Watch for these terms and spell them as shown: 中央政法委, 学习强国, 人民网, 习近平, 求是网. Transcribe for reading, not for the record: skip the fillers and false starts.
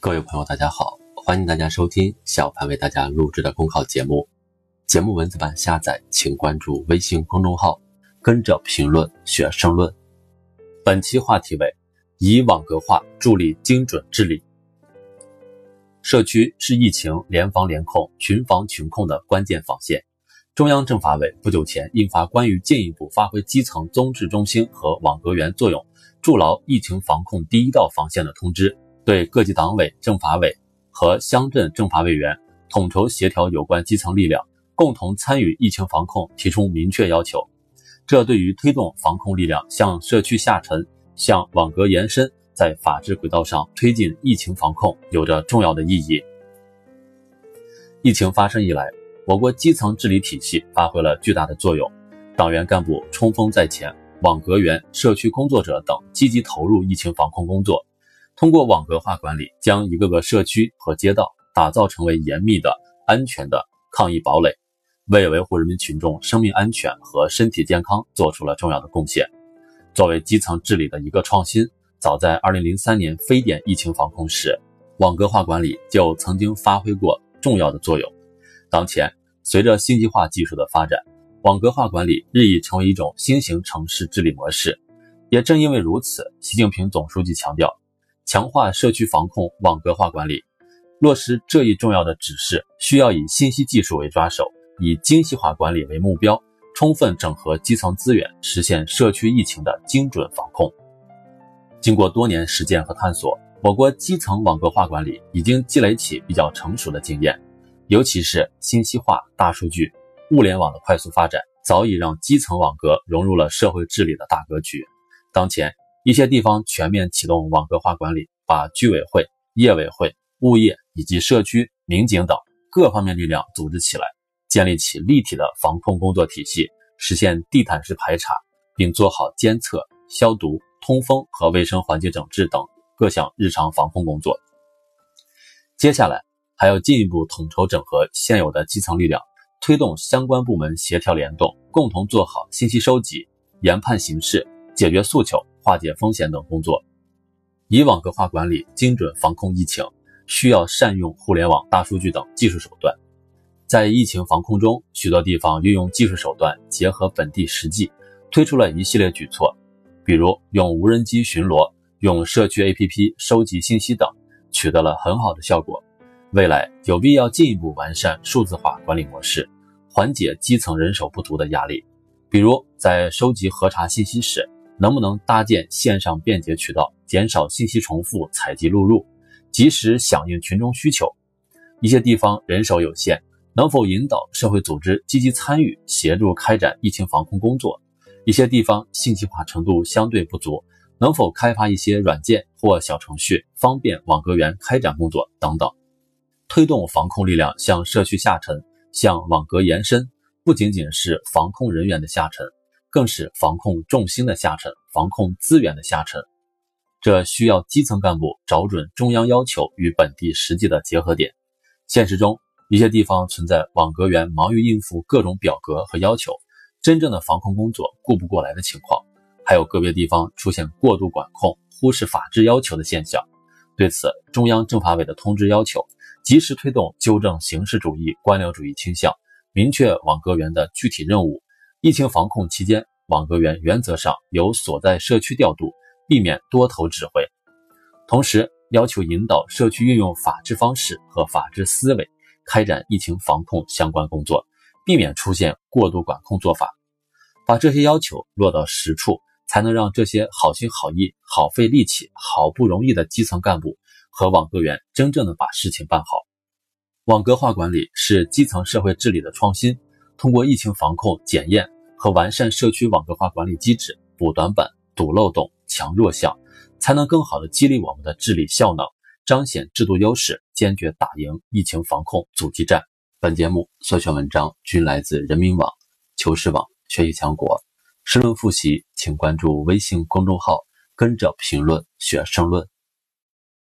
各位朋友大家好，欢迎大家收听小潘为大家录制的公考节目。节目文字版下载请关注微信公众号跟着评论学申论。本期话题为以网格化助力精准治理。社区是疫情联防联控、群防群控的关键防线。中央政法委不久前印发关于进一步发挥基层综治中心和网格员作用，筑牢疫情防控第一道防线的通知，对各级党委、政法委和乡镇政法委员统筹协调有关基层力量，共同参与疫情防控提出明确要求。这对于推动防控力量向社区下沉、向网格延伸，在法治轨道上推进疫情防控有着重要的意义。疫情发生以来，我国基层治理体系发挥了巨大的作用，党员干部冲锋在前，网格员、社区工作者等积极投入疫情防控工作，通过网格化管理，将一个个社区和街道打造成为严密的、安全的抗疫堡垒，为维护人民群众生命安全和身体健康做出了重要的贡献。作为基层治理的一个创新，早在2003年非典疫情防控时，网格化管理就曾经发挥过重要的作用。当前，随着信息化技术的发展，网格化管理日益成为一种新型城市治理模式。也正因为如此，习近平总书记强调，强化社区防控网格化管理。落实这一重要的指示，需要以信息技术为抓手，以精细化管理为目标，充分整合基层资源，实现社区疫情的精准防控。经过多年实践和探索，我国基层网格化管理已经积累起比较成熟的经验，尤其是信息化、大数据、物联网的快速发展，早已让基层网格融入了社会治理的大格局。当前，一些地方全面启动网格化管理，把居委会、业委会、物业以及社区、民警等各方面力量组织起来，建立起立体的防控工作体系，实现地毯式排查，并做好监测、消毒、通风和卫生环境整治等各项日常防控工作。接下来还要进一步统筹整合现有的基层力量，推动相关部门协调联动，共同做好信息收集、研判形势、解决诉求、化解风险等工作。以网格化管理精准防控疫情，需要善用互联网、大数据等技术手段。在疫情防控中，许多地方运用技术手段，结合本地实际，推出了一系列举措，比如用无人机巡逻、用社区 APP 收集信息等，取得了很好的效果。未来有必要进一步完善数字化管理模式，缓解基层人手不足的压力。比如在收集核查信息时，能不能搭建线上便捷渠道，减少信息重复、采集录入，及时响应群众需求。一些地方人手有限，能否引导社会组织积极参与，协助开展疫情防控工作？一些地方信息化程度相对不足，能否开发一些软件或小程序，方便网格员开展工作等等。推动防控力量向社区下沉、向网格延伸，不仅仅是防控人员的下沉，更是防控重心的下沉，防控资源的下沉。这需要基层干部找准中央要求与本地实际的结合点。现实中，一些地方存在网格员忙于应付各种表格和要求，真正的防控工作顾不过来的情况，还有个别地方出现过度管控、忽视法治要求的现象。对此，中央政法委的通知要求，及时推动纠正形式主义、官僚主义倾向，明确网格员的具体任务。疫情防控期间，网格员原则上由所在社区调度，避免多头指挥。同时，要求引导社区运用法治方式和法治思维，开展疫情防控相关工作，避免出现过度管控做法。把这些要求落到实处，才能让这些好心好意、好费力气、好不容易的基层干部和网格员真正的把事情办好。网格化管理是基层社会治理的创新，通过疫情防控检验和完善社区网格化管理机制，补短板、堵漏洞、强弱项，才能更好地激励我们的治理效能，彰显制度优势，坚决打赢疫情防控阻击战。本节目所选文章均来自人民网、求是网、学习强国。申论复习请关注微信公众号跟着评论学申论。